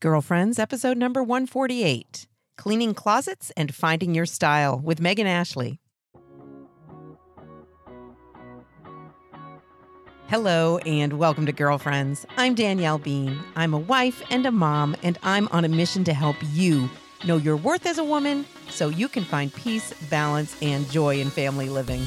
Girlfriends, episode number 148, Cleaning Closets and Finding Your Style with Megan Ashley. Hello and welcome to Girlfriends. I'm Danielle Bean. I'm a wife and a mom, and I'm on a mission to help you know your worth as a woman so you can find peace, balance, and joy in family living.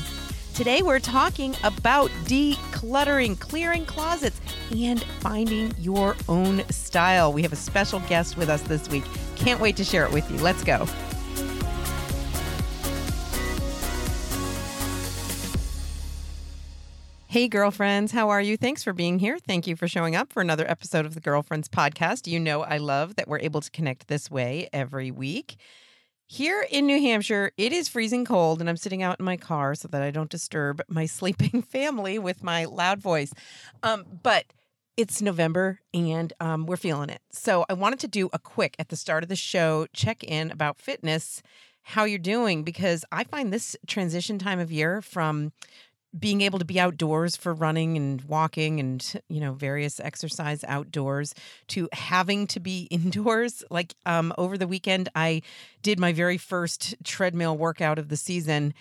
Today we're talking about decluttering, clearing closets, and finding your own style. We have a special guest with us this week. Can't wait to share it with you. Let's go. Hey, girlfriends. How are you? Thanks for being here. Thank you for showing up for another episode of the Girlfriends Podcast. You know I love that we're able to connect this way every week. Here in New Hampshire, it is freezing cold, and I'm sitting out in my car so that I don't disturb my sleeping family with my loud voice. But it's November, and we're feeling it. So I wanted to do a quick, at the start of the show, check-in about fitness, how you're doing, because I find this transition time of year from being able to be outdoors for running and walking and, you know, various exercise outdoors to having to be indoors. Like over the weekend, I did my very first treadmill workout of the season.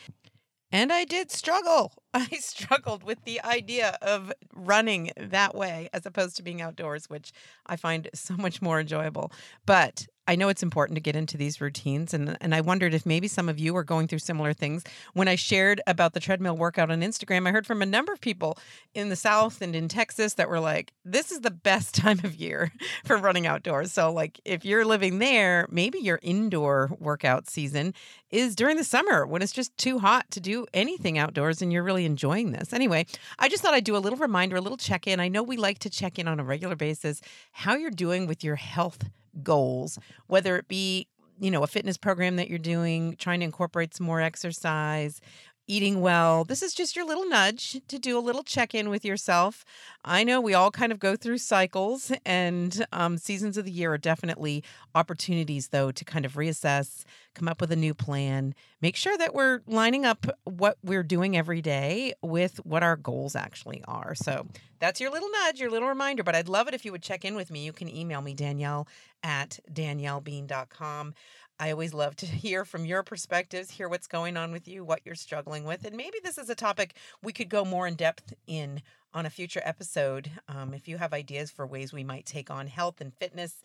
And I did struggle. I struggled with the idea of running that way as opposed to being outdoors, which I find so much more enjoyable. But I know it's important to get into these routines. And I wondered if maybe some of you are going through similar things. When I shared about the treadmill workout on Instagram, I heard from a number of people in the South and in Texas that were like, this is the best time of year for running outdoors. So like if you're living there, maybe your indoor workout season is during the summer when it's just too hot to do anything outdoors and you're really enjoying this. Anyway, I just thought I'd do a little reminder, a little check-in. I know we like to check in on a regular basis, how you're doing with your health goals, whether it be, you know, a fitness program that you're doing, trying to incorporate some more exercise, eating well. This is just your little nudge to do a little check-in with yourself. I know we all kind of go through cycles, and seasons of the year are definitely opportunities, though, to kind of reassess, come up with a new plan, make sure that we're lining up what we're doing every day with what our goals actually are. So that's your little nudge, your little reminder. But I'd love it if you would check in with me. You can email me, Danielle at DanielleBean.com. I always love to hear from your perspectives, hear what's going on with you, what you're struggling with. And maybe this is a topic we could go more in depth in on a future episode. If you have ideas for ways we might take on health and fitness,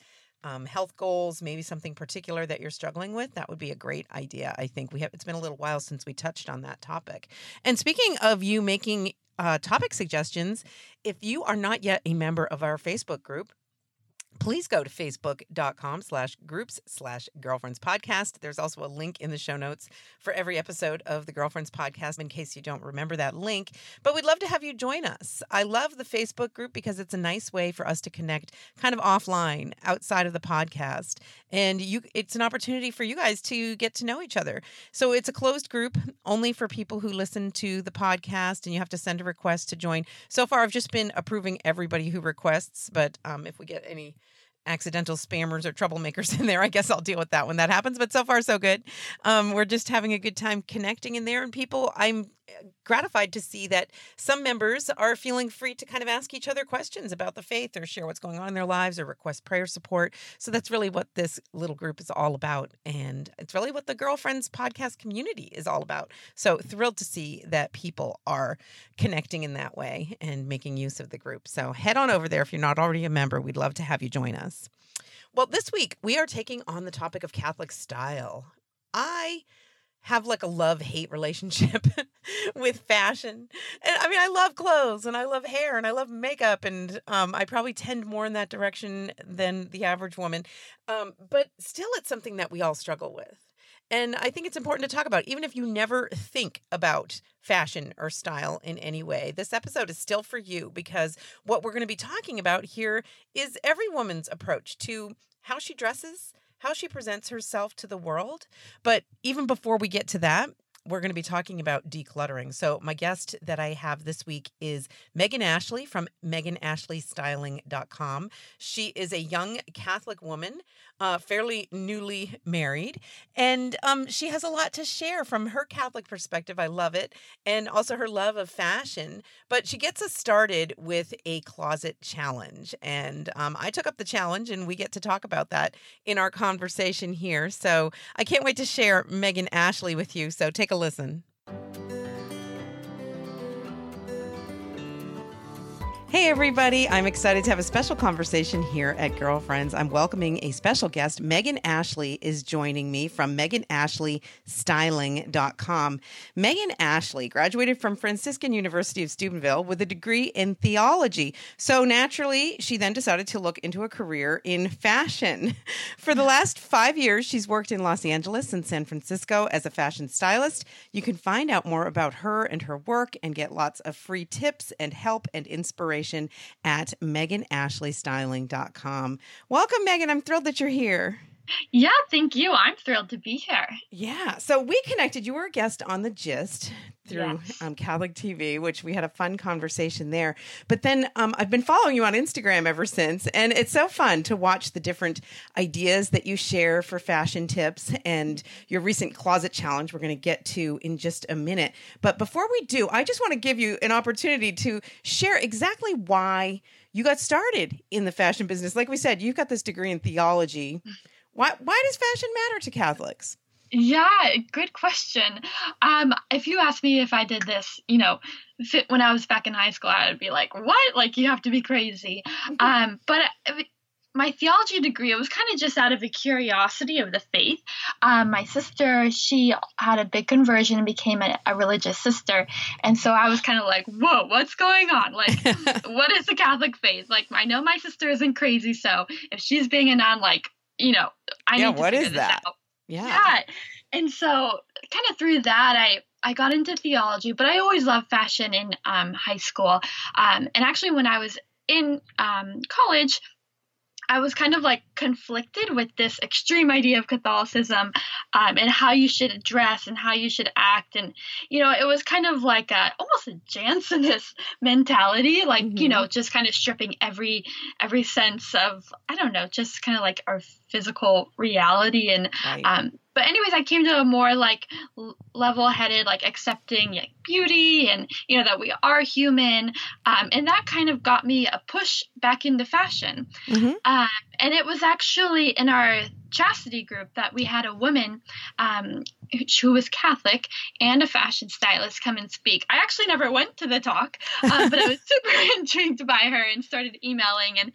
health goals, maybe something particular that you're struggling with, that would be a great idea. I think we have, it's been a little while since we touched on that topic. And speaking of you making topic suggestions, if you are not yet a member of our Facebook group, please go to facebook.com/groups/Girlfriends Podcast. There's also a link in the show notes for every episode of the Girlfriends Podcast in case you don't remember that link. But we'd love to have you join us. I love the Facebook group because it's a nice way for us to connect kind of offline outside of the podcast. And it's an opportunity for you guys to get to know each other. So it's a closed group only for people who listen to the podcast, and you have to send a request to join. So far, I've just been approving everybody who requests, but if we get any accidental spammers or troublemakers in there, I guess I'll deal with that when that happens. But so far, so good. We're just having a good time connecting in there. And people, I'm gratified to see that some members are feeling free to kind of ask each other questions about the faith or share what's going on in their lives or request prayer support. So that's really what this little group is all about. And it's really what the Girlfriends Podcast community is all about. So thrilled to see that people are connecting in that way and making use of the group. So head on over there if you're not already a member. We'd love to have you join us. Well, this week we are taking on the topic of Catholic style. I have like a love-hate relationship with fashion. And I mean, I love clothes and I love hair and I love makeup, and I probably tend more in that direction than the average woman. But still, it's something that we all struggle with. And I think it's important to talk about, even if you never think about fashion or style in any way. This episode is still for you, because what we're going to be talking about here is every woman's approach to how she dresses, how she presents herself to the world. But even before we get to that, we're going to be talking about decluttering. So my guest that I have this week is Megan Ashley from MeganAshleyStyling.com. She is a young Catholic woman, fairly newly married, and she has a lot to share from her Catholic perspective. I love it. And also her love of fashion. But she gets us started with a closet challenge. And I took up the challenge, and we get to talk about that in our conversation here. So I can't wait to share Megan Ashley with you. So take a listen. Hey, everybody. I'm excited to have a special conversation here at Girlfriends. I'm welcoming a special guest. Megan Ashley is joining me from MeganAshleyStyling.com. Megan Ashley graduated from Franciscan University of Steubenville with a degree in theology. So naturally, she then decided to look into a career in fashion. For the last 5 years, she's worked in Los Angeles and San Francisco as a fashion stylist. You can find out more about her and her work and get lots of free tips and help and inspiration at MeganAshleyStyling.com. Welcome, Megan. I'm thrilled that you're here. Yeah, thank you. I'm thrilled to be here. Yeah. So we connected. You were a guest on The Gist through Catholic TV, which we had a fun conversation there. But then I've been following you on Instagram ever since, and it's so fun to watch the different ideas that you share for fashion tips and your recent closet challenge we're going to get to in just a minute. But before we do, I just want to give you an opportunity to share exactly why you got started in the fashion business. Like we said, you've got this degree in theology. Why does fashion matter to Catholics? Yeah, good question. If you asked me if I did this, when I was back in high school, I'd be like, what? Like, you have to be crazy. But my theology degree, it was kind of just out of a curiosity of the faith. My sister, she had a big conversion and became a religious sister. And so I was kind of like, whoa, what's going on? Like, what is the Catholic faith? Like, I know my sister isn't crazy. So if she's being a nun, like, I need to figure this out. Yeah. And so kind of through that, I got into theology, but I always loved fashion in high school. And actually when I was in college, I was kind of like conflicted with this extreme idea of Catholicism and how you should dress and how you should act. And, it was kind of like almost a Jansenist mentality, like, just kind of stripping every sense of, just kind of like our physical reality. And, right. But anyways, I came to a more like level-headed, like accepting like beauty and, that we are human. And that kind of got me a push back into fashion. Mm-hmm. And it was actually in our chastity group that we had a woman who was Catholic and a fashion stylist come and speak. I actually never went to the talk, but I was super intrigued by her and started emailing. And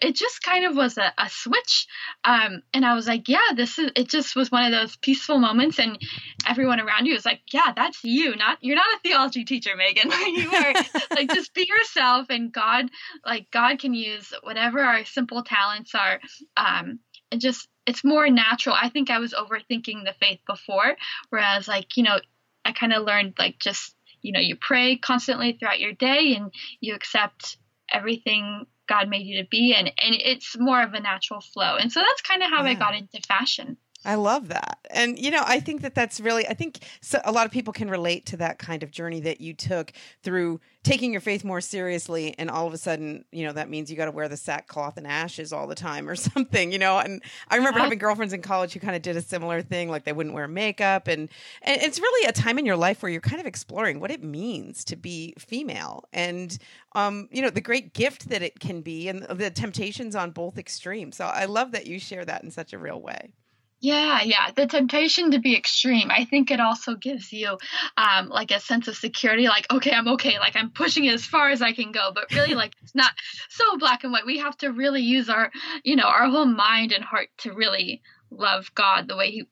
it just kind of was a switch. And I was like, it just was one of those peaceful moments. And everyone around you was like, yeah, that's you. You're not a theology teacher, Megan. You are like, just be yourself. And God can use whatever our simple talents are. It's more natural. I think I was overthinking the faith before, whereas I kind of learned you pray constantly throughout your day and you accept everything God made you to be and it's more of a natural flow. And so that's kind of how I got into fashion. I love that. And, I think I think a lot of people can relate to that kind of journey that you took through taking your faith more seriously. And all of a sudden, that means you got to wear the sackcloth and ashes all the time or something, And I remember having girlfriends in college who kind of did a similar thing, like they wouldn't wear makeup. And it's really a time in your life where you're kind of exploring what it means to be female and, the great gift that it can be and the temptations on both extremes. So I love that you share that in such a real way. Yeah. The temptation to be extreme. I think it also gives you a sense of security, like, okay, I'm okay. Like I'm pushing it as far as I can go, but really it's not so black and white. We have to really use our, our whole mind and heart to really love God the way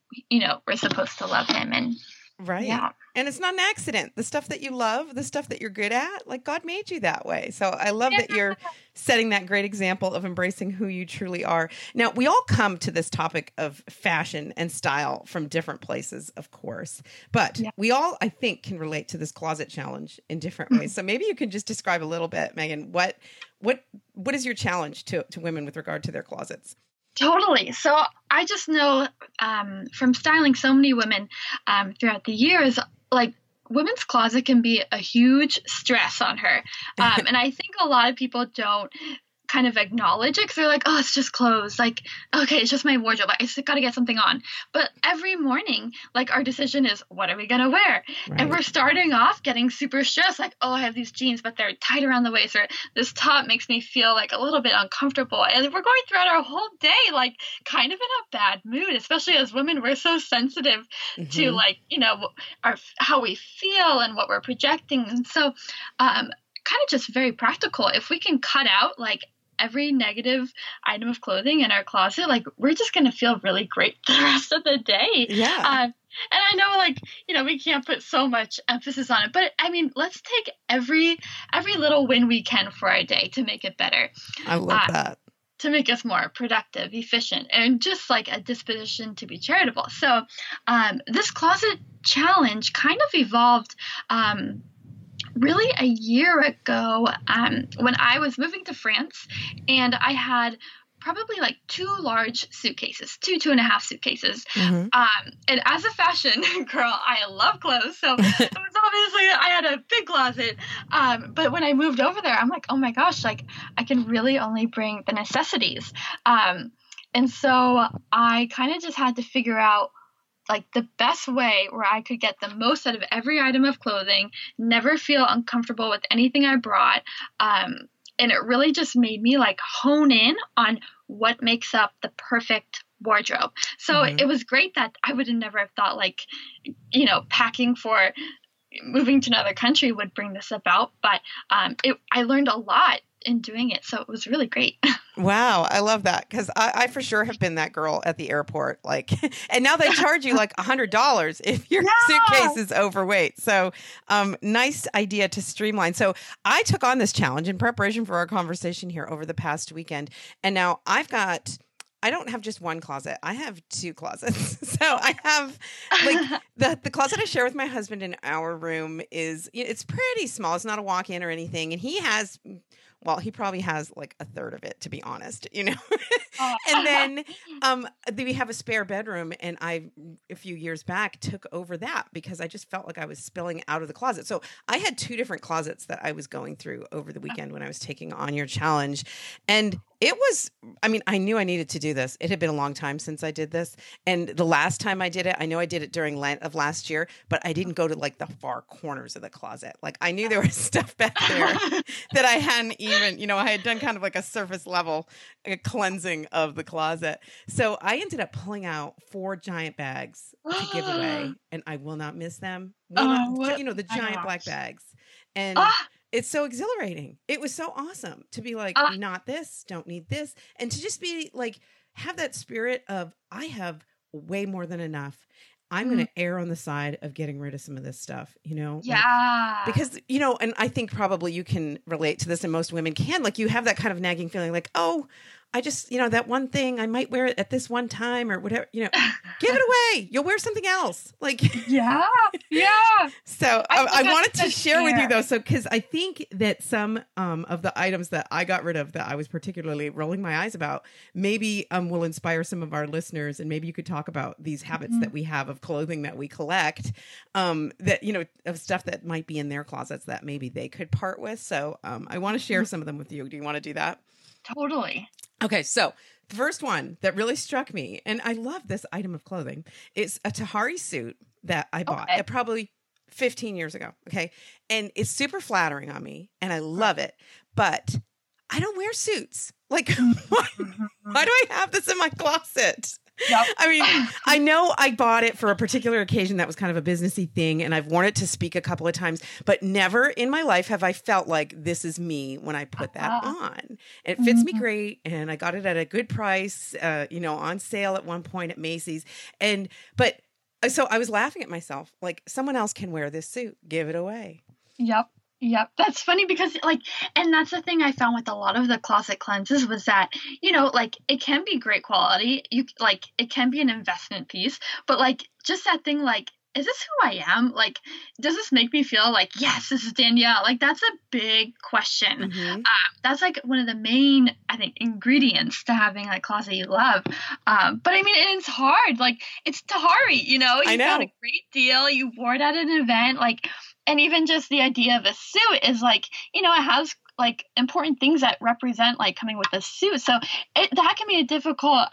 we're supposed to love him. And right. Yeah. And it's not an accident. The stuff that you love, the stuff that you're good at, like God made you that way. So I love that you're setting that great example of embracing who you truly are. Now, we all come to this topic of fashion and style from different places, of course, but we all, I think, can relate to this closet challenge in different ways. So maybe you can just describe a little bit, Megan, what is your challenge to women with regard to their closets? Totally. So I just know from styling so many women throughout the years, like, women's closet can be a huge stress on her. And I think a lot of people don't kind of acknowledge it because they're like, oh, it's just clothes. Like, okay, it's just my wardrobe. I just got to get something on. But every morning, like, our decision is, what are we going to wear? Right. And we're starting off getting super stressed. Like, oh, I have these jeans, but they're tight around the waist, or this top makes me feel like a little bit uncomfortable. And we're going throughout our whole day, like, kind of in a bad mood, especially as women. We're so sensitive to, like, you know, how we feel and what we're projecting. And so, kind of just very practical. If we can cut out, like, every negative item of clothing in our closet, like, we're just going to feel really great the rest of the day. Yeah. And I know, like, you know, we can't put so much emphasis on it, but I mean, let's take every little win we can for our day to make it better. I love that. To make us more productive, efficient, and just like a disposition to be charitable. So, this closet challenge kind of evolved, really a year ago, when I was moving to France, and I had probably like two large suitcases, two and a half suitcases. And as a fashion girl, I love clothes. So it was obviously, I had a big closet. But when I moved over there, I'm like, oh my gosh, like, I can really only bring the necessities. And so I kind of just had to figure out, like, the best way where I could get the most out of every item of clothing, never feel uncomfortable with anything I brought. And it really just made me, like, hone in on what makes up the perfect wardrobe. So it was great that I would have never have thought, like, you know, packing for moving to another country would bring this about. But I learned a lot in doing it. So it was really great. Wow. I love that. Cause I for sure have been that girl at the airport. Like, and now they charge you like $100 if your suitcase is overweight. So, nice idea to streamline. So I took on this challenge in preparation for our conversation here over the past weekend. And now I don't have just one closet. I have two closets. So I have, like, the closet I share with my husband in our room is, it's pretty small. It's not a walk-in or anything. And he probably has like a third of it, to be honest, you know. And then we have a spare bedroom, and I, a few years back, took over that because I just felt like I was spilling out of the closet. So I had two different closets that I was going through over the weekend when I was taking on your challenge. And it was, I mean, I knew I needed to do this. It had been a long time since I did this. And the last time I did it, I know I did it during Lent of last year, but I didn't go to like the far corners of the closet. Like, I knew there was stuff back there that I hadn't even, you know, I had done kind of like a surface level cleansing of the closet. So I ended up pulling out 4 giant bags to give away, and I will not miss them. You know, the giant black bags. And it's so exhilarating. It was so awesome to be like, not this, don't need this. And to just be like, have that spirit of, I have way more than enough. I'm going to err on the side of getting rid of some of this stuff, you know? Yeah. Like, because, you know, and I think probably you can relate to this, and most women can, like, you have that kind of nagging feeling like, oh, I just, you know, that one thing, I might wear it at this one time or whatever, you know, give it away. You'll wear something else. Like, yeah. Yeah. So I wanted to share with you though. So, cause I think that some of the items that I got rid of that I was particularly rolling my eyes about, maybe will inspire some of our listeners, and maybe you could talk about these habits that we have of clothing that we collect, that, you know, of stuff that might be in their closets that maybe they could part with. So I want to share some of them with you. Do you want to do that? Totally. Okay, so the first one that really struck me, and I love this item of clothing, is a Tahari suit that I bought probably 15 years ago, okay? And it's super flattering on me, and I love it, but I don't wear suits. Like, why do I have this in my closet? Yep. I mean, I know I bought it for a particular occasion that was kind of a businessy thing, and I've worn it to speak a couple of times, but never in my life have I felt like this is me when I put that on. It fits me great, and I got it at a good price, you know, on sale at one point at Macy's. So I was laughing at myself, like, someone else can wear this suit, give it away. Yep. Yep. That's funny because, like, and that's the thing I found with a lot of the closet cleanses was that, you know, like, it can be great quality. It can be an investment piece, but like just that thing, like, is this who I am? Like, does this make me feel like, yes, this is Danielle? Like, that's a big question. Mm-hmm. That's like one of the main, I think, ingredients to having like closet you love. But I mean, it's hard. Like, it's Tahari, you know? You got a great deal. You wore it at an event. Like, and even just the idea of a suit is like, you know, it has like important things that represent like coming with a suit. So that can be a difficult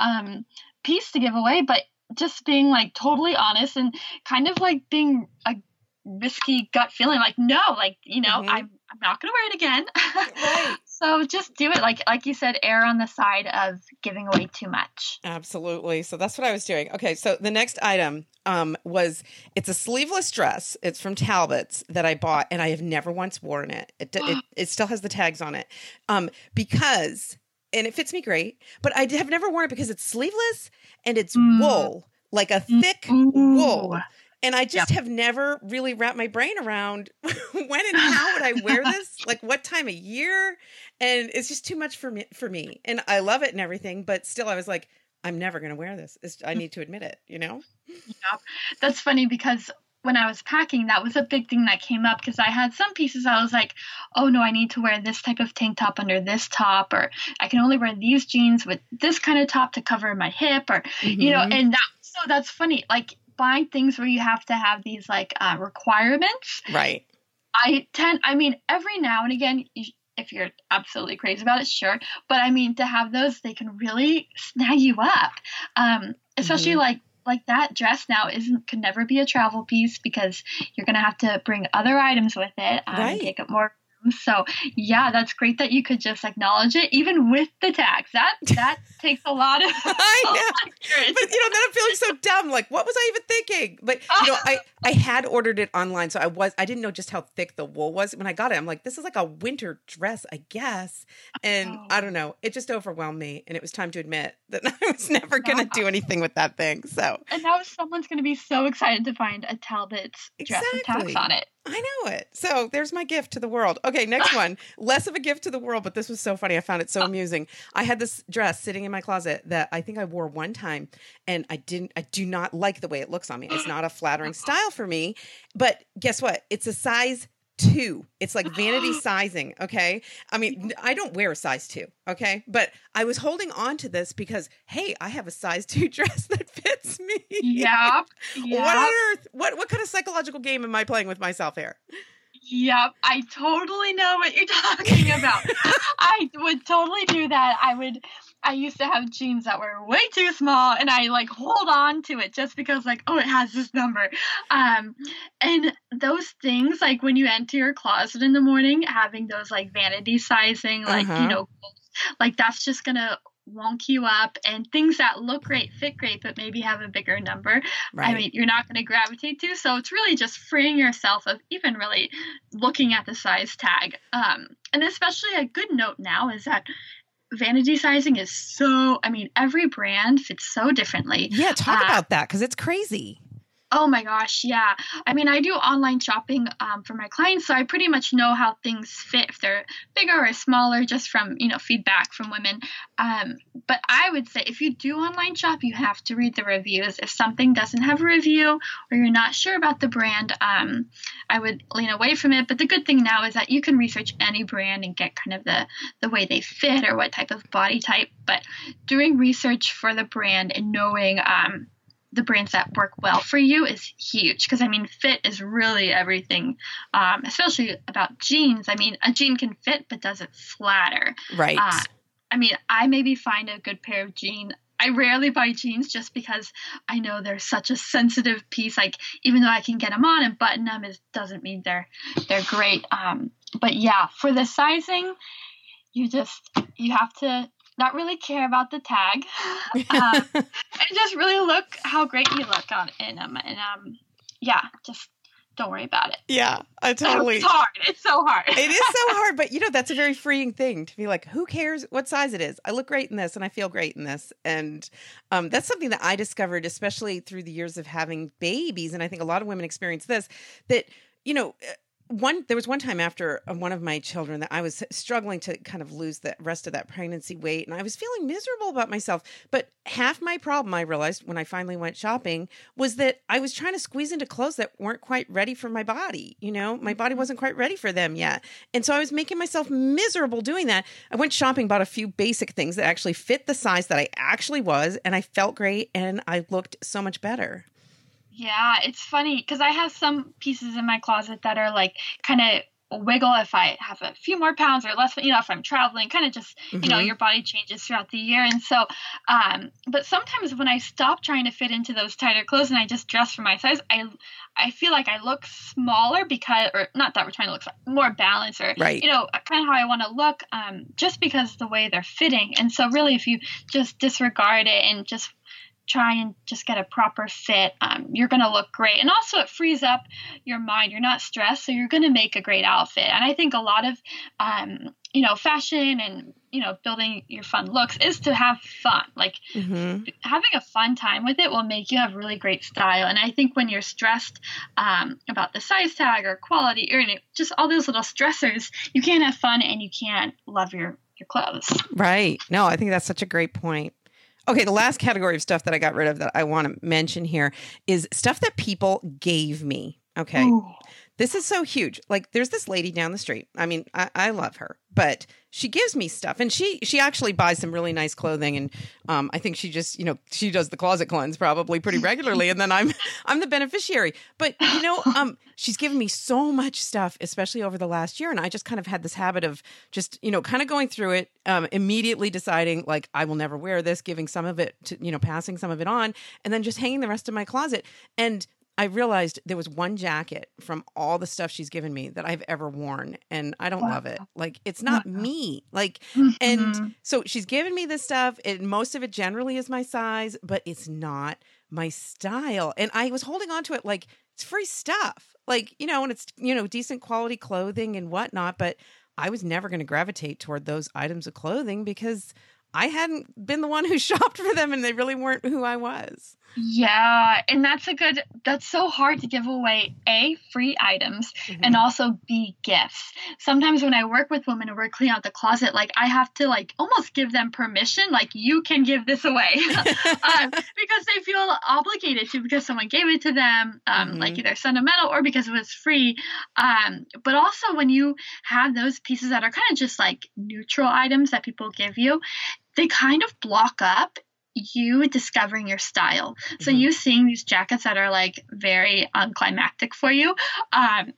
piece to give away, but just being like totally honest and kind of like being a risky gut feeling, like, no, like, you know, mm-hmm. I'm not going to wear it again. Right. So just do it. Like you said, err on the side of giving away too much. Absolutely. So that's what I was doing. Okay. So the next item was, it's a sleeveless dress. It's from Talbot's that I bought, and I have never once worn it. It still has the tags on it because, and it fits me great, but I have never worn it because it's sleeveless and it's wool, like a thick wool. And I just have never really wrapped my brain around when and how would I wear this? Like, what time of year? And it's just too much for me. And I love it and everything, but still I was like, I'm never going to wear this. I need to admit it, you know? Yeah. That's funny because when I was packing, that was a big thing that came up because I had some pieces I was like, oh no, I need to wear this type of tank top under this top, or I can only wear these jeans with this kind of top to cover my hip, or, you know, and that, so that's funny. Like buying things where you have to have these like requirements. Right. I mean, every now and again, if you're absolutely crazy about it, sure. But I mean, to have those, they can really snag you up. Especially like that dress now could never be a travel piece because you're going to have to bring other items with it and take up more room. So yeah, that's great that you could just acknowledge it even with the tags. That takes a lot of accurate. But you know, then I'm feeling so dumb. Like, what was I even thinking? But you know, I had ordered it online, so I didn't know just how thick the wool was. When I got it, I'm like, this is like a winter dress, I guess. And I don't know, it just overwhelmed me, and it was time to admit that I was never going to do anything with that thing. So, and now someone's going to be so excited to find a Talbot's dress with tags on it. I know it. So there's my gift to the world. Okay, next one. Less of a gift to the world, but this was so funny. I found it so amusing. I had this dress sitting in my closet that I think I wore one time, and I do not like the way it looks on me. It's not a flattering style for me, but guess what? It's a size 2. It's like vanity sizing. Okay. I mean, I don't wear a size 2. Okay. But I was holding on to this because, hey, I have a size 2 dress that fits me. Yeah. Yep. What on earth? What kind of psychological game am I playing with myself here? Yep. I totally know what you're talking about. I would totally do that. I used to have jeans that were way too small, and I like hold on to it just because like, oh, it has this number. And those things, like when you enter your closet in the morning, having those like vanity sizing, like, you know, like that's just going to wonk you up, and things that look great, fit great, but maybe have a bigger number. Right. I mean, you're not going to gravitate to. So it's really just freeing yourself of even really looking at the size tag. And especially a good note now is that vanity sizing is so, I mean, every brand fits so differently. Yeah, talk about that because it's crazy. Oh my gosh, yeah. I mean, I do online shopping for my clients, so I pretty much know how things fit, if they're bigger or smaller, just from, you know, feedback from women. But I would say if you do online shop, you have to read the reviews. If something doesn't have a review or you're not sure about the brand, I would lean away from it. But the good thing now is that you can research any brand and get kind of the way they fit or what type of body type. But doing research for the brand and knowing the brands that work well for you is huge. Because I mean, fit is really everything, especially about jeans. I mean, a jean can fit, but doesn't flatter. Right. I mean, I maybe find a good pair of jeans. I rarely buy jeans just because I know they're such a sensitive piece. Like, even though I can get them on and button them, it doesn't mean they're great. But yeah, for the sizing, you have to not really care about the tag, and just really look how great you look on in them. And yeah, just don't worry about it. Yeah, I totally. It's hard. It's so hard. It is so hard, but you know, that's a very freeing thing to be like, who cares what size it is? I look great in this and I feel great in this. And that's something that I discovered, especially through the years of having babies. And I think a lot of women experience this, that, you know, There was one time after one of my children that I was struggling to kind of lose the rest of that pregnancy weight, and I was feeling miserable about myself. But half my problem, I realized when I finally went shopping, was that I was trying to squeeze into clothes that weren't quite ready for my body. You know, my body wasn't quite ready for them yet. And so I was making myself miserable doing that. I went shopping, bought a few basic things that actually fit the size that I actually was, and I felt great, and I looked so much better. Yeah, it's funny because I have some pieces in my closet that are like kind of wiggle if I have a few more pounds or less, you know, if I'm traveling, kind of just, you know, your body changes throughout the year. And so, but sometimes when I stop trying to fit into those tighter clothes and I just dress for my size, I feel like I look smaller because, or not that we're trying to look more balanced or, you know, kind of how I want to look, just because of the way they're fitting. And so really, if you just disregard it and just try and just get a proper fit, you're going to look great. And also it frees up your mind. You're not stressed, so you're going to make a great outfit. And I think a lot of, you know, fashion and, you know, building your fun looks is to have fun. Like having a fun time with it will make you have really great style. And I think when you're stressed about the size tag or quality or just all those little stressors, you can't have fun and you can't love your clothes. Right. No, I think that's such a great point. Okay, the last category of stuff that I got rid of that I want to mention here is stuff that people gave me. Okay, this is so huge. Like, there's this lady down the street. I mean, I love her, but she gives me stuff, and she actually buys some really nice clothing, and I think she just, you know, she does the closet cleanse probably pretty regularly, and then I'm the beneficiary. But you know, she's given me so much stuff, especially over the last year, and I just kind of had this habit of just, you know, kind of going through it, immediately deciding like I will never wear this, giving some of it to, you know, passing some of it on, and then just hanging the rest of my closet. And I realized there was one jacket from all the stuff she's given me that I've ever worn, and I don't love it. Like, it's not me. Like, and so she's given me this stuff, and most of it generally is my size, but it's not my style. And I was holding on to it like it's free stuff, like, you know, and it's, you know, decent quality clothing and whatnot, but I was never going to gravitate toward those items of clothing because I hadn't been the one who shopped for them, and they really weren't who I was. Yeah. And that's so hard to give away, A, free items, and also B, gifts. Sometimes when I work with women and we're cleaning out the closet, like I have to like almost give them permission, like you can give this away because they feel obligated to, because someone gave it to them, like either sentimental or because it was free. But also when you have those pieces that are kind of just like neutral items that people give you, they kind of block up you discovering your style. So you seeing these jackets that are like very unclimactic for you,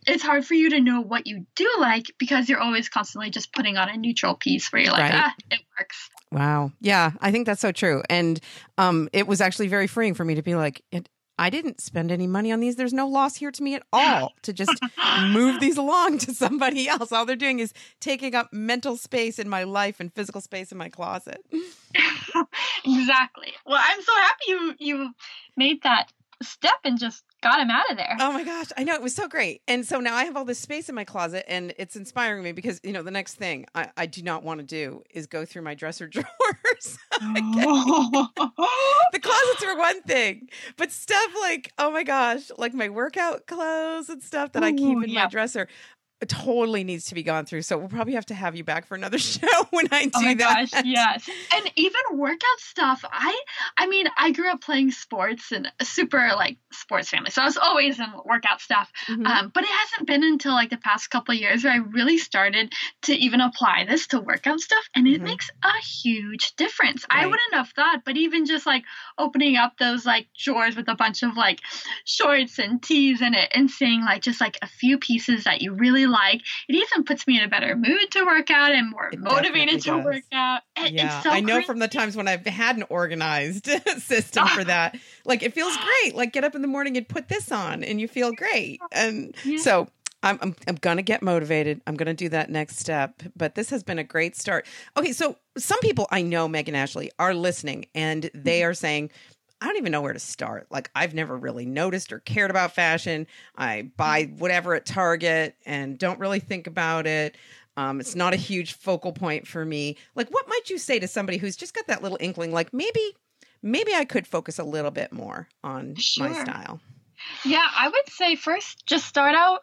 it's hard for you to know what you do like because you're always constantly just putting on a neutral piece where you're like, it works. Wow. Yeah, I think that's so true. And it was actually very freeing for me to be like, I didn't spend any money on these. There's no loss here to me at all to just move these along to somebody else. All they're doing is taking up mental space in my life and physical space in my closet. Exactly. Well, I'm so happy you made that step and just got him out of there. Oh my gosh. I know. It was so great. And so now I have all this space in my closet, and it's inspiring me because, you know, the next thing I do not want to do is go through my dresser drawers. The closets are one thing, but stuff like, oh my gosh, like my workout clothes and stuff that I keep in my dresser totally needs to be gone through. So we'll probably have you back for another show when I do that. Oh my gosh, yes. And even workout stuff. I mean, I grew up playing sports and a super like sports family. So I was always in workout stuff. But it hasn't been until like the past couple of years where I really started to even apply this to workout stuff. And it makes a huge difference. Right. I wouldn't have thought, but even just like opening up those like drawers with a bunch of like shorts and tees in it and seeing like just like a few pieces that you really like, it even puts me in a better mood to work out and more motivated to work out. It's so I know from the times when I've had an organized system for that, like it feels great. Like get up in the morning and put this on and you feel great. And so I'm going to get motivated. I'm going to do that next step. But this has been a great start. Okay. So some people I know, Megan Ashley, are listening and they are saying, I don't even know where to start. Like, I've never really noticed or cared about fashion. I buy whatever at Target and don't really think about it. It's not a huge focal point for me. Like, what might you say to somebody who's just got that little inkling? Like, maybe I could focus a little bit more on my style. Yeah, I would say first, just start out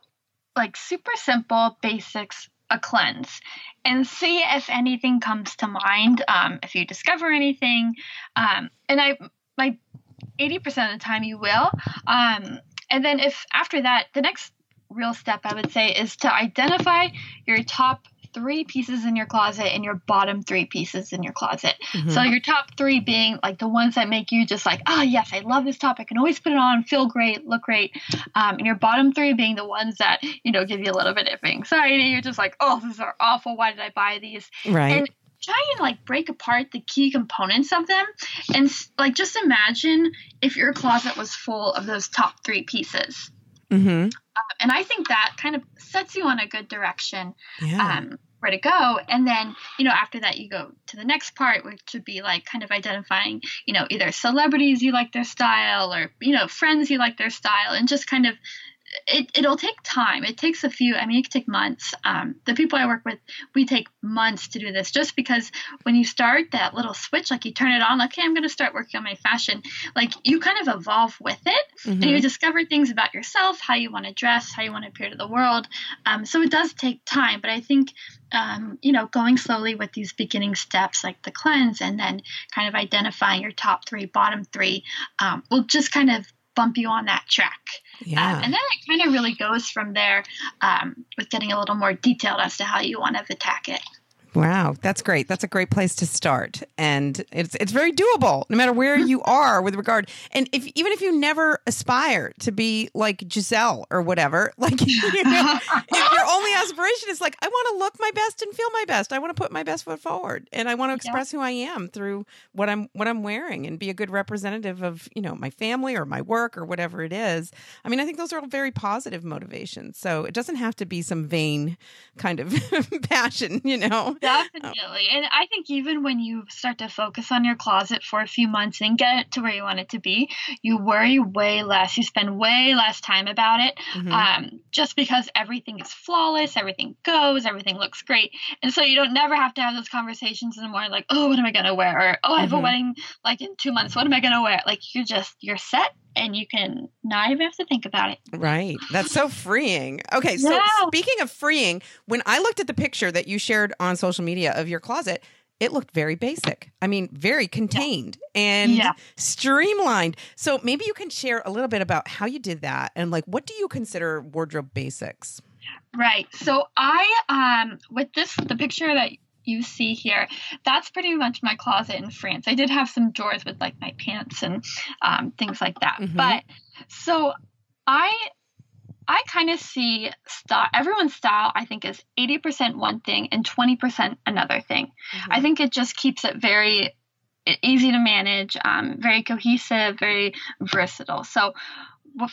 like super simple basics, a cleanse, and see if anything comes to mind, if you discover anything. And 80% of the time you will. And then if after that, the next real step I would say is to identify your top 3 pieces in your closet and your bottom 3 pieces in your closet. Mm-hmm. So your top 3 being like the ones that make you just like, oh yes, I love this top. I can always put it on, feel great, look great. And your bottom 3 being the ones that, you know, give you a little bit of anxiety. You're just like, oh, these are awful. Why did I buy these? Right. And try and like break apart the key components of them. And like, just imagine if your closet was full of those top 3 pieces. Mm-hmm. And I think that kind of sets you on a good direction, yeah. Where to go. And then, you know, after that, you go to the next part, which would be like kind of identifying, you know, either celebrities you like their style or, you know, friends you like their style, and just kind of it'll take time. It takes a few, I mean, it could take months. The people I work with, we take months to do this, just because when you start that little switch, like you turn it on, like, okay, I'm going to start working on my fashion. Like you kind of evolve with it, mm-hmm. and you discover things about yourself, how you want to dress, how you want to appear to the world. So it does take time, but I think, you know, going slowly with these beginning steps, like the cleanse, and then kind of identifying your top 3, bottom 3, will just kind of bump you on that track. Yeah. And then it kind of really goes from there, with getting a little more detailed as to how you want to attack it. Wow. That's great. That's a great place to start. And it's very doable no matter where you are with regard. And even if you never aspire to be like Giselle or whatever, like, you know, if your only aspiration is like, I want to look my best and feel my best. I want to put my best foot forward, and I want to express who I am through what I'm wearing and be a good representative of, you know, my family or my work or whatever it is. I mean, I think those are all very positive motivations. So it doesn't have to be some vain kind of passion, you know? Definitely. And I think even when you start to focus on your closet for a few months and get it to where you want it to be, you worry way less. You spend way less time about it, mm-hmm. Just because everything is flawless, everything goes, everything looks great. And so you don't never have to have those conversations in the morning like, oh, what am I going to wear? Or, oh, I have mm-hmm. a wedding like in 2 months. What am I going to wear? Like you're set. And you can not even have to think about it. Right. That's so freeing. Okay. So speaking of freeing, when I looked at the picture that you shared on social media of your closet, it looked very basic. I mean, very contained and streamlined. So maybe you can share a little bit about how you did that and like, what do you consider wardrobe basics? Right. So I, with this, the picture that you see here, that's pretty much my closet in France. I did have some drawers with like my pants and things like that. Mm-hmm. But so I kind of see style. Everyone's style, I think, is 80% one thing and 20% another thing. Mm-hmm. I think it just keeps it very easy to manage, very cohesive, very versatile. So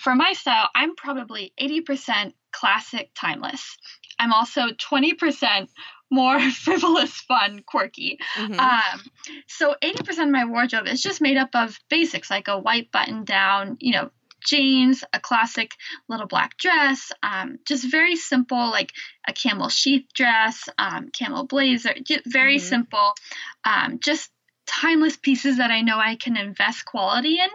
for my style, I'm probably 80% classic, timeless. I'm also 20% more frivolous, fun, quirky. Mm-hmm. So 80% of my wardrobe is just made up of basics, like a white button down, you know, jeans, a classic little black dress, just very simple, like a camel sheath dress, camel blazer, very mm-hmm. simple, just timeless pieces that I know I can invest quality in.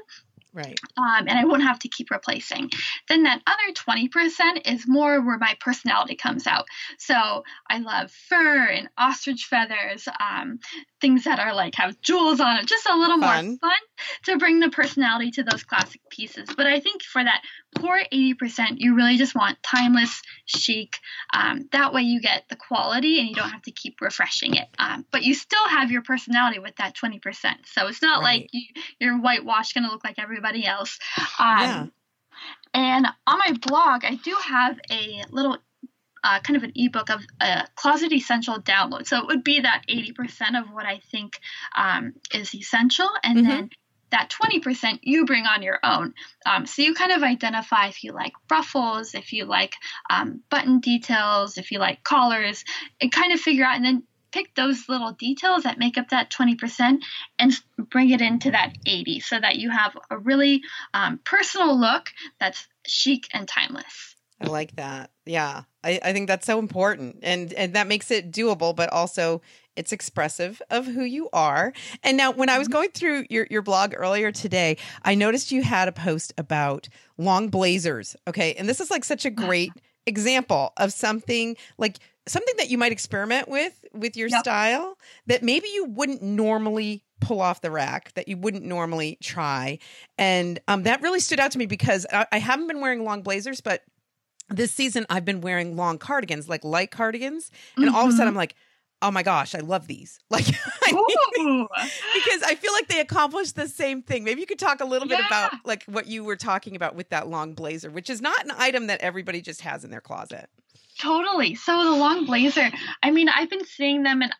Right. And I won't have to keep replacing. Then that other 20% is more where my personality comes out. So I love fur and ostrich feathers, things that are like have jewels on it, just a little more fun to bring the personality to those classic pieces. But I think for that core 80%, you really just want timeless, chic. That way you get the quality and you don't have to keep refreshing it. But you still have your personality with that 20%. So it's not like your whitewash going to look like everybody else. And on my blog, I do have a little kind of an ebook of a closet essential download. So it would be that 80% of what I think is essential. And mm-hmm. then that 20% you bring on your own. So you kind of identify if you like ruffles, if you like button details, if you like collars, and kind of figure out and then pick those little details that make up that 20% and bring it into that 80 so that you have a really personal look that's chic and timeless. I like that. Yeah. I think that's so important. And that makes it doable, but also it's expressive of who you are. And now when I was going through your blog earlier today, I noticed you had a post about long blazers. Okay. And this is like such a great example of something like something that you might experiment with your style that maybe you wouldn't normally pull off the rack, that you wouldn't normally try. And that really stood out to me because I haven't been wearing long blazers, but this season I've been wearing long cardigans, like light cardigans. And all of a sudden I'm like, oh my gosh, I love these. Like, because I feel like they accomplish the same thing. Maybe you could talk a little bit about like what you were talking about with that long blazer, which is not an item that everybody just has in their closet. Totally. So the long blazer, I mean, I've been seeing them and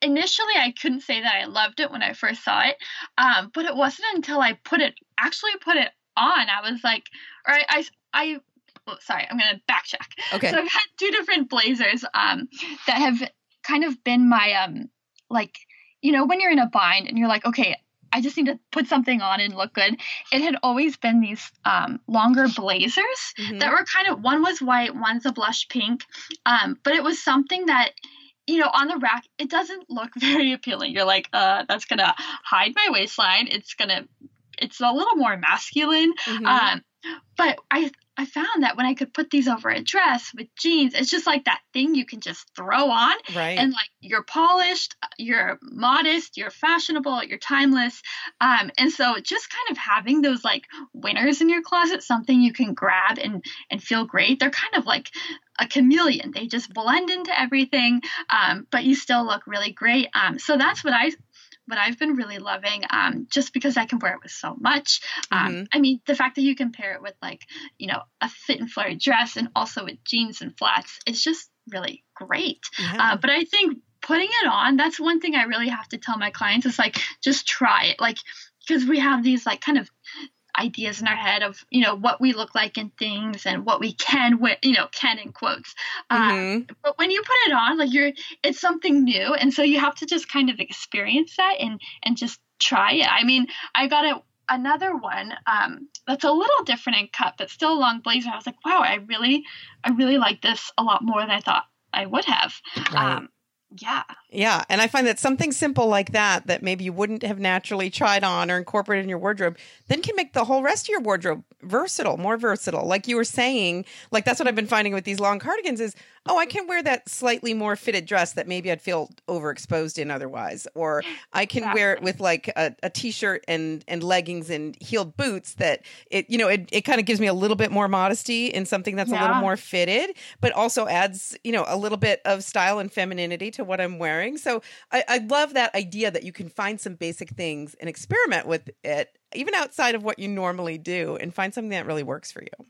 initially I couldn't say that I loved it when I first saw it. But it wasn't until I put it on. I was like, all right, I'm going to backtrack. Okay. So I've had two different blazers that have kind of been my, like, you know, when you're in a bind and you're like, okay, I just need to put something on and look good. It had always been these longer blazers that were kind of, one was white, one's a blush pink. But it was something that, you know, on the rack, it doesn't look very appealing. You're like, that's going to hide my waistline. It's a little more masculine. But I found that when I could put these over a dress with jeans, it's just like that thing you can just throw on and like you're polished, you're modest, you're fashionable, you're timeless. And so just kind of having those like winners in your closet, something you can grab and feel great. They're kind of like a chameleon. They just blend into everything. But you still look really great. So that's what I've been really loving, just because I can wear it with so much. I mean, the fact that you can pair it with like, you know, a fit and flare dress and also with jeans and flats, it's just really great. But I think putting it on, that's one thing I really have to tell my clients is like, just try it. Like, because we have these like kind of ideas in our head of, you know, what we look like in things and what we can wear, you know, can in quotes. But when you put it on, like it's something new. And so you have to just kind of experience that and just try it. I mean, I got another one that's a little different in cut, but still a long blazer. I was like, wow, I really like this a lot more than I thought I would have. Yeah. And I find that something simple like that maybe you wouldn't have naturally tried on or incorporated in your wardrobe, then can make the whole rest of your wardrobe versatile, more versatile. Like you were saying, like that's what I've been finding with these long cardigans is, oh, I can wear that slightly more fitted dress that maybe I'd feel overexposed in otherwise. Or I can wear it with like a t-shirt and leggings and heeled boots that it, you know, it kind of gives me a little bit more modesty in something that's a little more fitted, but also adds, you know, a little bit of style and femininity to what I'm wearing. So I love that idea that you can find some basic things and experiment with it, even outside of what you normally do, and find something that really works for you.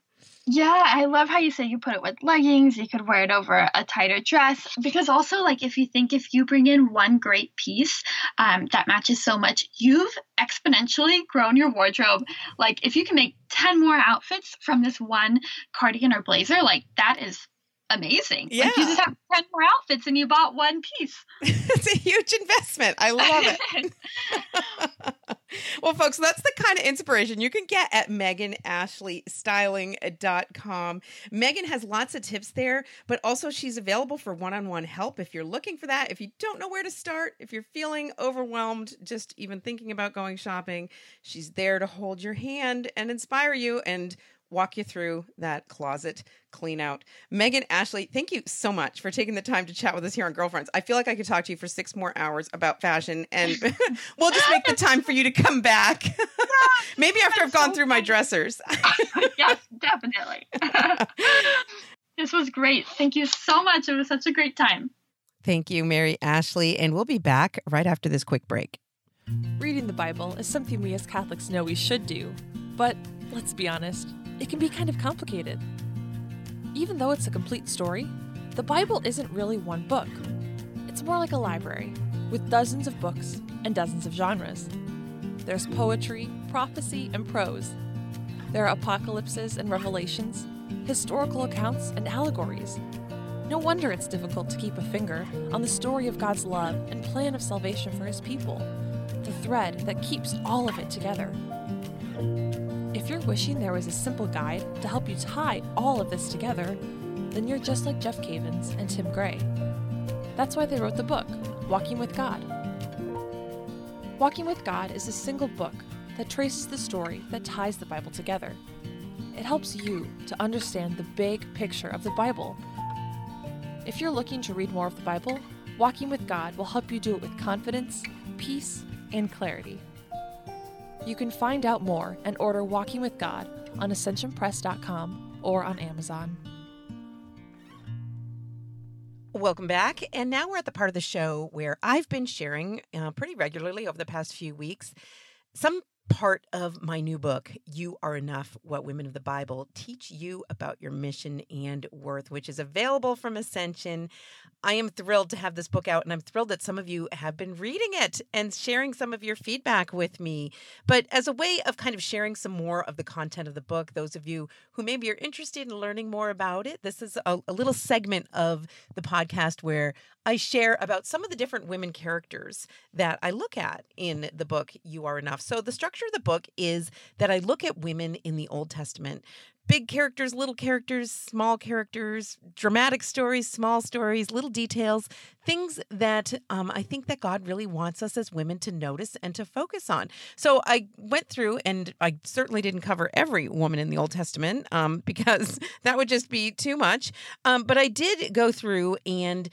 Yeah, I love how you say you put it with leggings, you could wear it over a tighter dress, because also like if you bring in one great piece that matches so much, you've exponentially grown your wardrobe. Like if you can make 10 more outfits from this one cardigan or blazer, like that is amazing. Yeah. Like you just have 10 more outfits and you bought one piece. It's a huge investment. I love it. Well, folks, that's the kind of inspiration you can get at MeganAshleyStyling.com. Megan has lots of tips there, but also she's available for one-on-one help if you're looking for that. If you don't know where to start, if you're feeling overwhelmed, just even thinking about going shopping, she's there to hold your hand and inspire you and walk you through that closet clean out. Megan Ashley, thank you so much for taking the time to chat with us here on Girlfriends. I feel like I could talk to you for 6 more hours about fashion, and we'll just make the time for you to come back. Maybe after I've gone through my dressers. Yes, definitely. This was great. Thank you so much. It was such a great time. Thank you, Mary Ashley. And we'll be back right after this quick break. Reading the Bible is something we as Catholics know we should do, but let's be honest, it can be kind of complicated. Even though it's a complete story, the Bible isn't really one book. It's more like a library with dozens of books and dozens of genres. There's poetry, prophecy, and prose. There are apocalypses and revelations, historical accounts, and allegories. No wonder it's difficult to keep a finger on the story of God's love and plan of salvation for his people, the thread that keeps all of it together. If you're wishing there was a simple guide to help you tie all of this together, then you're just like Jeff Cavins and Tim Gray. That's why they wrote the book, Walking with God. Walking with God is a single book that traces the story that ties the Bible together. it helps you to understand the big picture of the Bible. If you're looking to read more of the Bible, Walking with God will help you do it with confidence, peace, and clarity. You can find out more and order Walking with God on ascensionpress.com or on Amazon. Welcome back. And now we're at the part of the show where I've been sharing pretty regularly over the past few weeks some part of my new book, You Are Enough, What Women of the Bible Teach You About Your Mission and Worth, which is available from Ascension. I am thrilled to have this book out, and I'm thrilled that some of you have been reading it and sharing some of your feedback with me. But as a way of kind of sharing some more of the content of the book, those of you who maybe are interested in learning more about it, this is a little segment of the podcast where I share about some of the different women characters that I look at in the book, You Are Enough. So the structure of the book is that I look at women in the Old Testament. Big characters, little characters, small characters, dramatic stories, small stories, little details, things that I think that God really wants us as women to notice and to focus on. So I went through, and I certainly didn't cover every woman in the Old Testament because that would just be too much. But I did go through and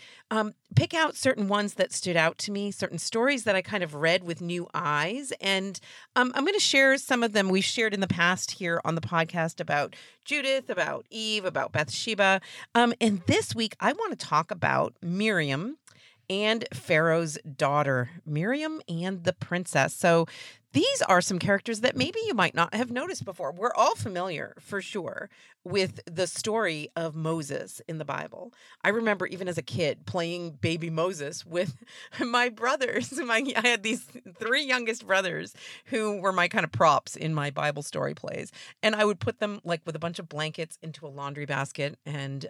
pick out certain ones that stood out to me, certain stories that I kind of read with new eyes. And I'm going to share some of them we've shared in the past here on the podcast about Judith, about Eve, about Bathsheba. And this week, I want to talk about Miriam and Pharaoh's daughter, Miriam and the princess. So these are some characters that maybe you might not have noticed before. We're all familiar, for sure, with the story of Moses in the Bible. I remember even as a kid playing baby Moses with my brothers. I had these three youngest brothers who were my kind of props in my Bible story plays. And I would put them like with a bunch of blankets into a laundry basket. And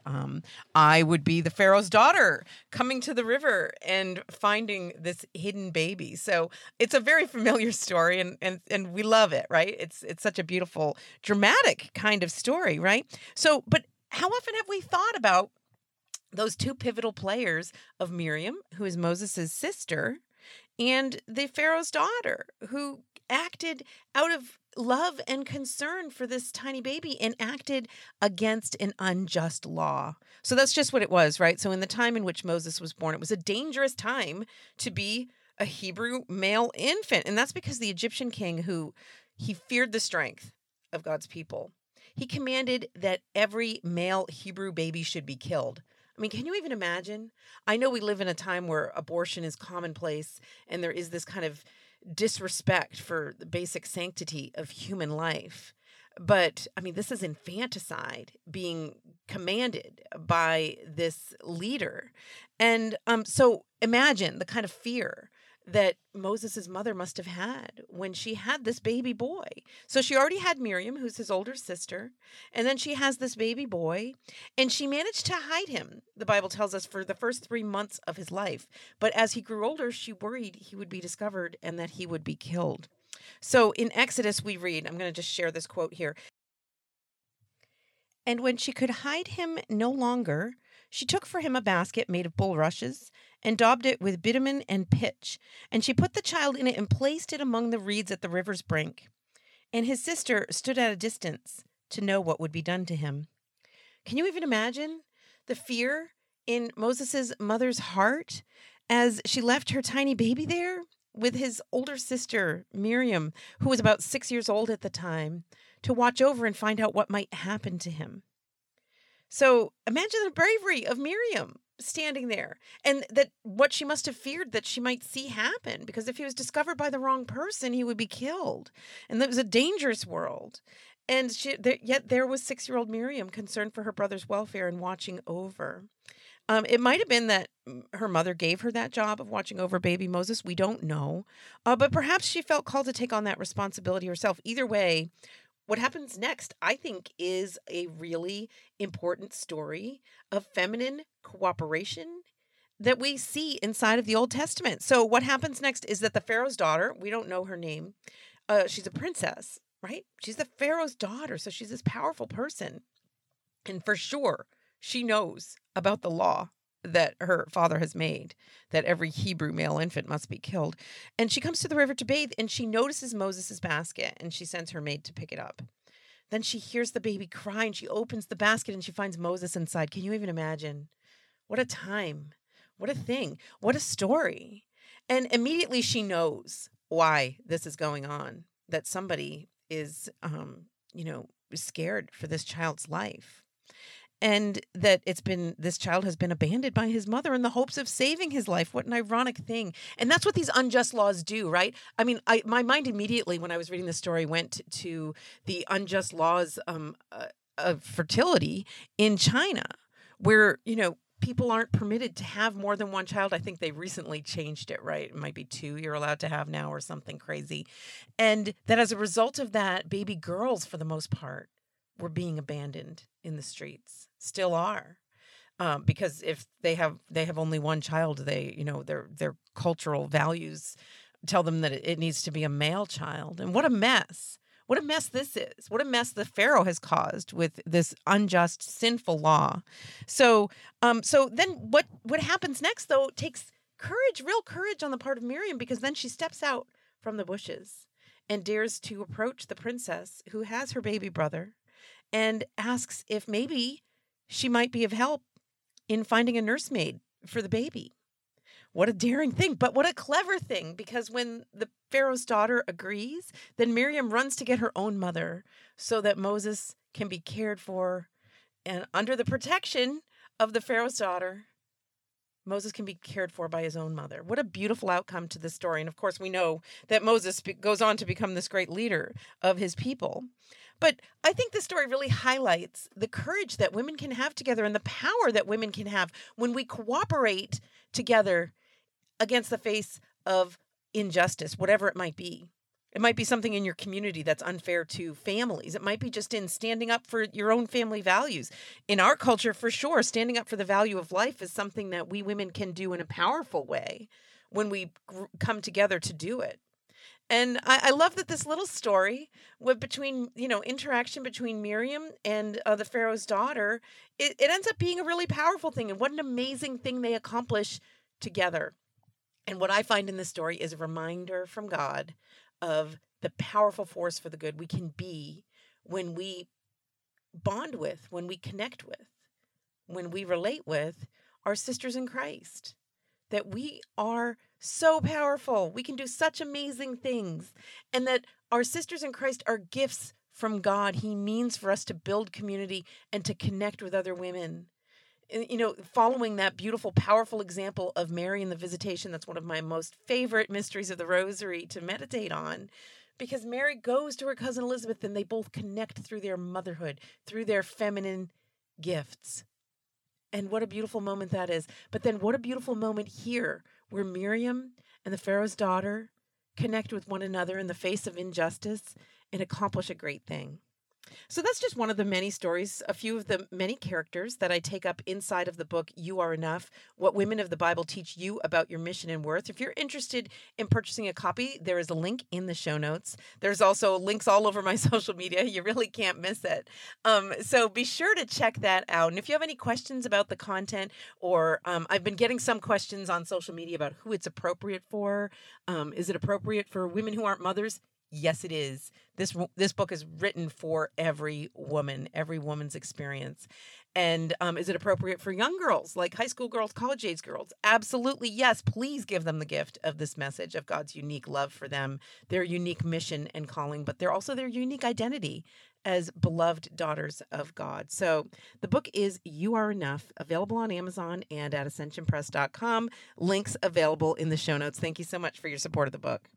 I would be the Pharaoh's daughter coming to the river and finding this hidden baby. So it's a very familiar story. And we love it, right? It's such a beautiful, dramatic kind of story, right? So, but how often have we thought about those two pivotal players of Miriam, who is Moses' sister, and the Pharaoh's daughter, who acted out of love and concern for this tiny baby and acted against an unjust law. So that's just what it was, right? So in the time in which Moses was born, it was a dangerous time to be a Hebrew male infant. And that's because the Egyptian king, who he feared the strength of God's people, he commanded that every male Hebrew baby should be killed. I mean, can you even imagine? I know we live in a time where abortion is commonplace and there is this kind of disrespect for the basic sanctity of human life. But, I mean, this is infanticide being commanded by this leader. And so imagine the kind of fear that Moses' mother must have had when she had this baby boy. So she already had Miriam, who's his older sister, and then she has this baby boy, and she managed to hide him, the Bible tells us, for the first 3 months of his life. But as he grew older, she worried he would be discovered and that he would be killed. So in Exodus, we read, I'm going to just share this quote here. "And when she could hide him no longer, she took for him a basket made of bulrushes and daubed it with bitumen and pitch. And she put the child in it and placed it among the reeds at the river's brink. And his sister stood at a distance to know what would be done to him." Can you even imagine the fear in Moses' mother's heart as she left her tiny baby there with his older sister, Miriam, who was about 6 years old at the time, to watch over and find out what might happen to him? So imagine the bravery of Miriam standing there, and that what she must have feared that she might see happen, because if he was discovered by the wrong person, he would be killed. And that was a dangerous world. And yet there was 6-year-old Miriam concerned for her brother's welfare and watching over. It might have been that her mother gave her that job of watching over baby Moses. We don't know. But perhaps she felt called to take on that responsibility herself. Either way, what happens next, I think, is a really important story of feminine cooperation that we see inside of the Old Testament. So what happens next is that the Pharaoh's daughter, we don't know her name, she's a princess, right? She's the Pharaoh's daughter, so she's this powerful person. And for sure, she knows about the law that her father has made, that every Hebrew male infant must be killed. And she comes to the river to bathe, and she notices Moses' basket, and she sends her maid to pick it up. Then she hears the baby cry and she opens the basket and she finds Moses inside. Can you even imagine? What a time. What a thing. What a story. And immediately she knows why this is going on, that somebody is, scared for this child's life. And that this child has been abandoned by his mother in the hopes of saving his life. What an ironic thing. And that's what these unjust laws do, right? I mean, my mind immediately when I was reading the story went to the unjust laws of fertility in China, where, people aren't permitted to have more than one child. I think they recently changed it, right? It might be two you're allowed to have now or something crazy. And that as a result of that, baby girls, for the most part, were being abandoned in the streets, still are. Because if they have only one child, their cultural values tell them that it needs to be a male child. And what a mess. What a mess this is. What a mess the Pharaoh has caused with this unjust, sinful law. So then what happens next, though, takes courage, real courage on the part of Miriam, because then she steps out from the bushes and dares to approach the princess who has her baby brother and asks if maybe she might be of help in finding a nursemaid for the baby. What a daring thing, but what a clever thing, because when the Pharaoh's daughter agrees, then Miriam runs to get her own mother so that Moses can be cared for. And under the protection of the Pharaoh's daughter, Moses can be cared for by his own mother. What a beautiful outcome to this story. And of course, we know that Moses goes on to become this great leader of his people. But I think this story really highlights the courage that women can have together and the power that women can have when we cooperate together against the face of injustice, whatever it might be. It might be something in your community that's unfair to families. It might be just in standing up for your own family values. In our culture, for sure, standing up for the value of life is something that we women can do in a powerful way when we come together to do it. And I love that this little story interaction between Miriam and the Pharaoh's daughter, it ends up being a really powerful thing. And what an amazing thing they accomplish together. And what I find in this story is a reminder from God of the powerful force for the good we can be when we bond with, when we connect with, when we relate with our sisters in Christ, that we are so powerful. We can do such amazing things. And that our sisters in Christ are gifts from God. He means for us to build community and to connect with other women. And, following that beautiful, powerful example of Mary in the Visitation, that's one of my most favorite mysteries of the Rosary to meditate on, because Mary goes to her cousin Elizabeth and they both connect through their motherhood, through their feminine gifts. And what a beautiful moment that is. But then what a beautiful moment here where Miriam and the Pharaoh's daughter connect with one another in the face of injustice and accomplish a great thing. So that's just one of the many stories, a few of the many characters that I take up inside of the book, You Are Enough, What Women of the Bible Teach You About Your Mission and Worth. If you're interested in purchasing a copy, there is a link in the show notes. There's also links all over my social media. You really can't miss it. So be sure to check that out. And if you have any questions about the content, or I've been getting some questions on social media about who it's appropriate for. Is it appropriate for women who aren't mothers? Yes, it is. This book is written for every woman, every woman's experience. And is it appropriate for young girls, like high school girls, college-age girls? Absolutely, yes. Please give them the gift of this message of God's unique love for them, their unique mission and calling, but they're also their unique identity as beloved daughters of God. So the book is You Are Enough, available on Amazon and at ascensionpress.com. Links available in the show notes. Thank you so much for your support of the book.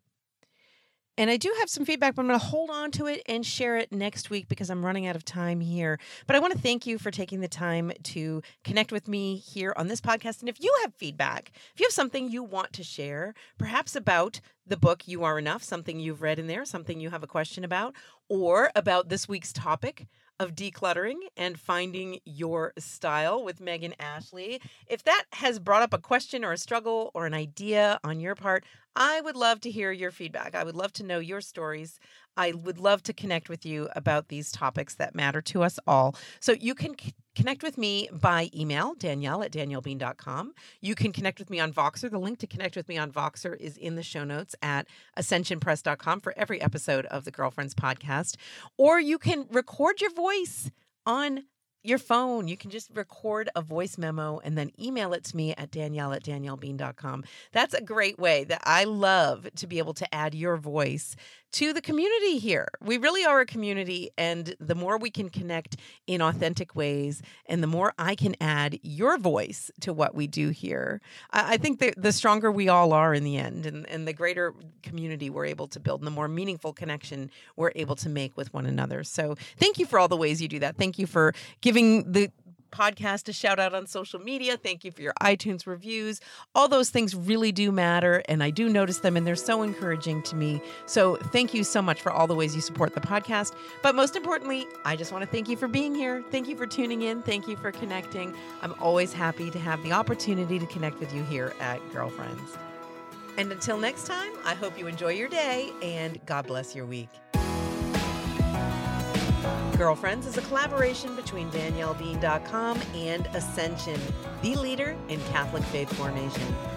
And I do have some feedback, but I'm going to hold on to it and share it next week because I'm running out of time here. But I want to thank you for taking the time to connect with me here on this podcast. And if you have feedback, if you have something you want to share, perhaps about the book You Are Enough, something you've read in there, something you have a question about, or about this week's topic of decluttering and finding your style with Megan Ashley. If that has brought up a question or a struggle or an idea on your part, I would love to hear your feedback. I would love to know your stories. I would love to connect with you about these topics that matter to us all. So you can connect with me by email, Danielle@DanielleBean.com. You can connect with me on Voxer. The link to connect with me on Voxer is in the show notes at ascensionpress.com for every episode of the Girlfriends Podcast. Or you can record your voice on your phone. You can just record a voice memo and then email it to me at Danielle@DanielleBean.com. That's a great way that I love to be able to add your voice to the community here. We really are a community, and the more we can connect in authentic ways and the more I can add your voice to what we do here, I think that the stronger we all are in the end, and the greater community we're able to build and the more meaningful connection we're able to make with one another. So thank you for all the ways you do that. Thank you for giving the podcast a shout out on social media. Thank you for your iTunes reviews. All those things really do matter, and I do notice them, and they're so encouraging to me. So thank you so much for all the ways you support the podcast. But most importantly, I just want to thank you for being here. Thank you for tuning in. Thank you for connecting. I'm always happy to have the opportunity to connect with you here at Girlfriends. And until next time, I hope you enjoy your day, and God bless your week. Girlfriends is a collaboration between DanielleBean.com and Ascension, the leader in Catholic faith formation.